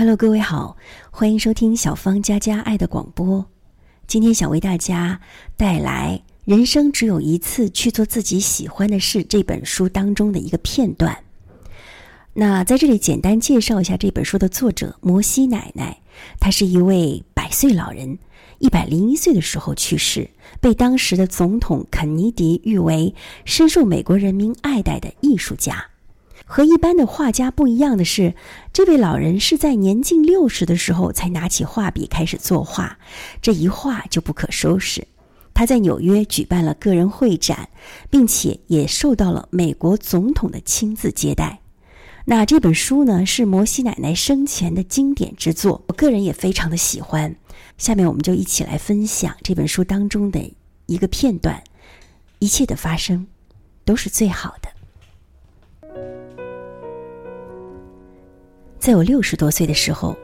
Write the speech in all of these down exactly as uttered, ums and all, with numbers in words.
Hello， 各位好，欢迎收听小芳家家爱的广播。今天想为大家带来《人生只有一次，去做自己喜欢的事》这本书当中的一个片段。那在这里简单介绍一下这本书的作者摩西奶奶，她是一位百岁老人，一百零一岁的时候去世，被当时的总统肯尼迪誉为深受美国人民爱戴的艺术家。和一般的画家不一样的是，这位老人是在年近六十的时候才拿起画笔开始作画，这一画就不可收拾。他在纽约举办了个人会展，并且也受到了美国总统的亲自接待。那这本书呢，是摩西奶奶生前的经典之作，我个人也非常的喜欢。下面我们就一起来分享这本书当中的一个片段：一切的发生都是最好的。在我六十多岁的时候，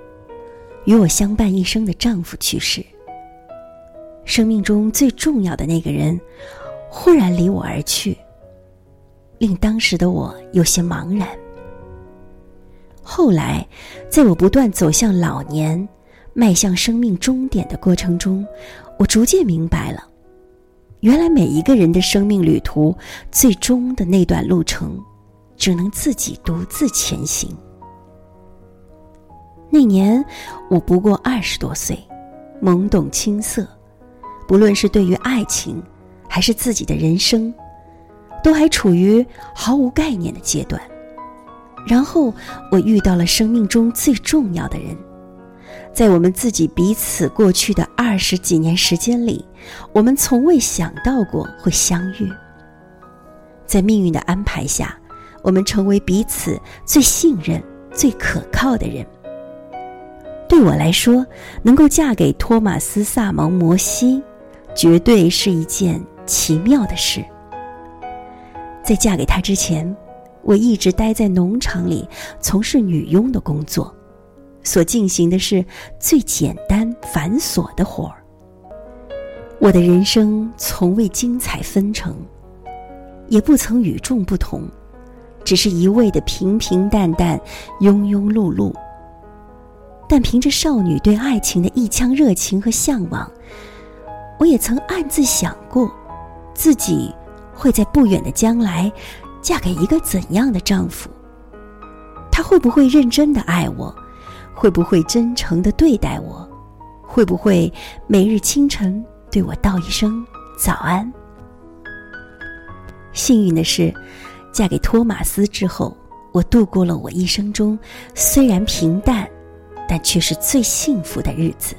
与我相伴一生的丈夫去世，生命中最重要的那个人忽然离我而去，令当时的我有些茫然。后来在我不断走向老年，迈向生命终点的过程中，我逐渐明白了，原来每一个人的生命旅途，最终的那段路程只能自己独自前行。那年我不过二十多岁，懵懂青涩，不论是对于爱情还是自己的人生，都还处于毫无概念的阶段。然后我遇到了生命中最重要的人，在我们自己彼此过去的二十几年时间里，我们从未想到过会相遇。在命运的安排下，我们成为彼此最信任、最可靠的人。对我来说，能够嫁给托马斯·萨蒙·摩西，绝对是一件奇妙的事。在嫁给他之前，我一直待在农场里从事女佣的工作，所进行的是最简单繁琐的活儿。我的人生从未精彩纷呈，也不曾与众不同，只是一味的平平淡淡、庸庸碌碌。但凭着少女对爱情的一腔热情和向往，我也曾暗自想过，自己会在不远的将来嫁给一个怎样的丈夫？他会不会认真的爱我？会不会真诚的对待我？会不会每日清晨对我道一声早安？幸运的是，嫁给托马斯之后，我度过了我一生中虽然平淡但却是最幸福的日子。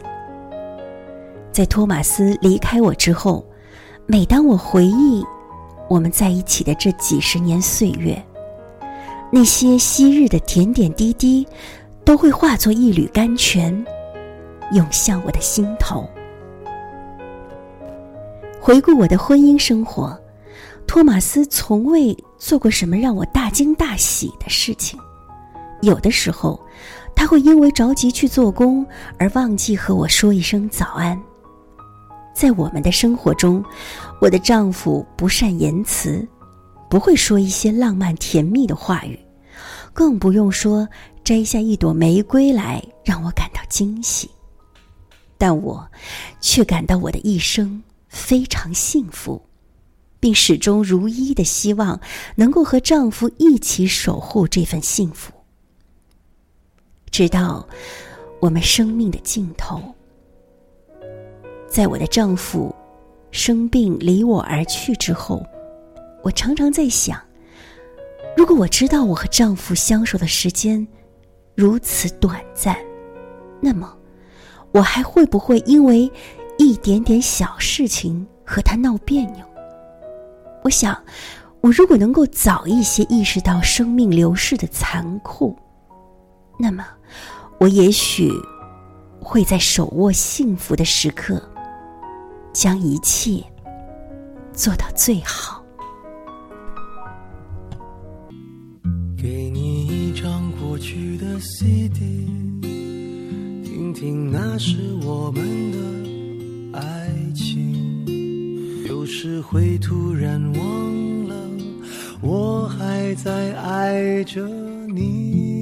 在托马斯离开我之后，每当我回忆我们在一起的这几十年岁月，那些昔日的点点滴滴都会化作一缕甘泉，涌向我的心头。回顾我的婚姻生活，托马斯从未做过什么让我大惊大喜的事情。有的时候他会因为着急去做工而忘记和我说一声早安。在我们的生活中，我的丈夫不善言辞，不会说一些浪漫甜蜜的话语，更不用说摘下一朵玫瑰来让我感到惊喜。但我却感到我的一生非常幸福，并始终如一的希望能够和丈夫一起守护这份幸福，直到我们生命的尽头。在我的丈夫生病离我而去之后，我常常在想，如果我知道我和丈夫相守的时间如此短暂，那么我还会不会因为一点点小事情和他闹别扭？我想，我如果能够早一些意识到生命流逝的残酷，那么我也许会在手握幸福的时刻将一切做到最好。给你一张过去的 C D， 听听那是我们的爱情。有时会突然忘了，我还在爱着你。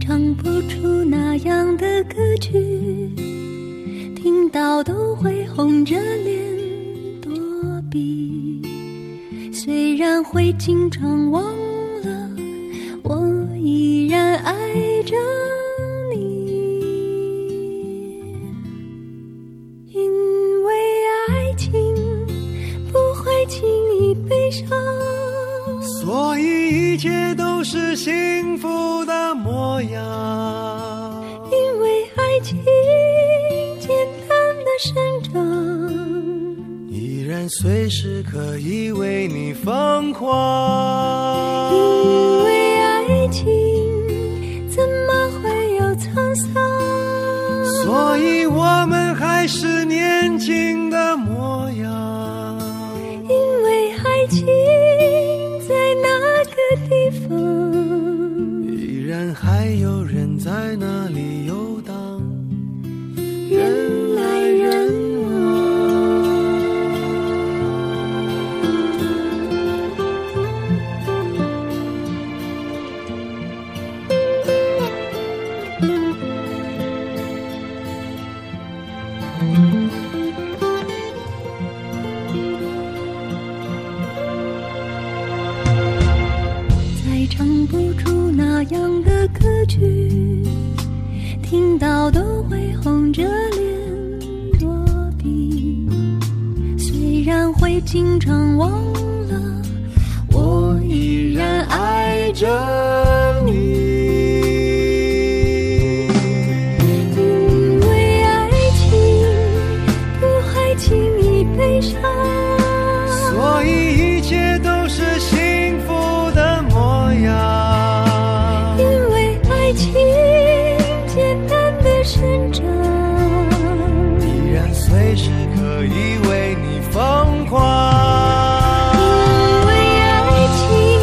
唱不出那样的歌曲，听到都会红着脸躲避。虽然会经常忘了，我依然爱着你。因为爱情不会轻易悲伤，所以一切都是幸福的模样。因为爱情简单的生长，依然随时可以为你疯狂。因为爱情怎么会有沧桑，所以我们还是年轻的模样。因为爱情地方依然还有人在那里游荡，人来人往。唱不出那样的歌曲，听到都会红着脸躲避。虽然会经常忘了，我依然爱着你。因为爱情不会轻易悲伤，所以一切都是幸福。因为爱情简单的生长，依然随时可以为你疯狂。因为爱情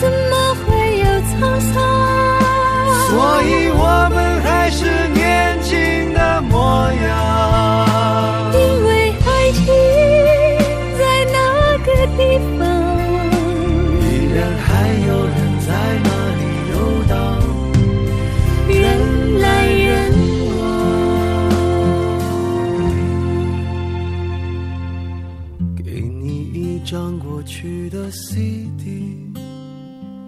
怎么会有沧桑，所以我们还是年轻的模样。因为爱情在那个地方，唱过去的 C D，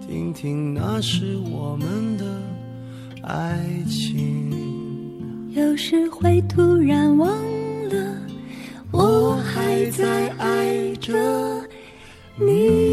听听那是我们的爱情。有时会突然忘了，我还在爱着你。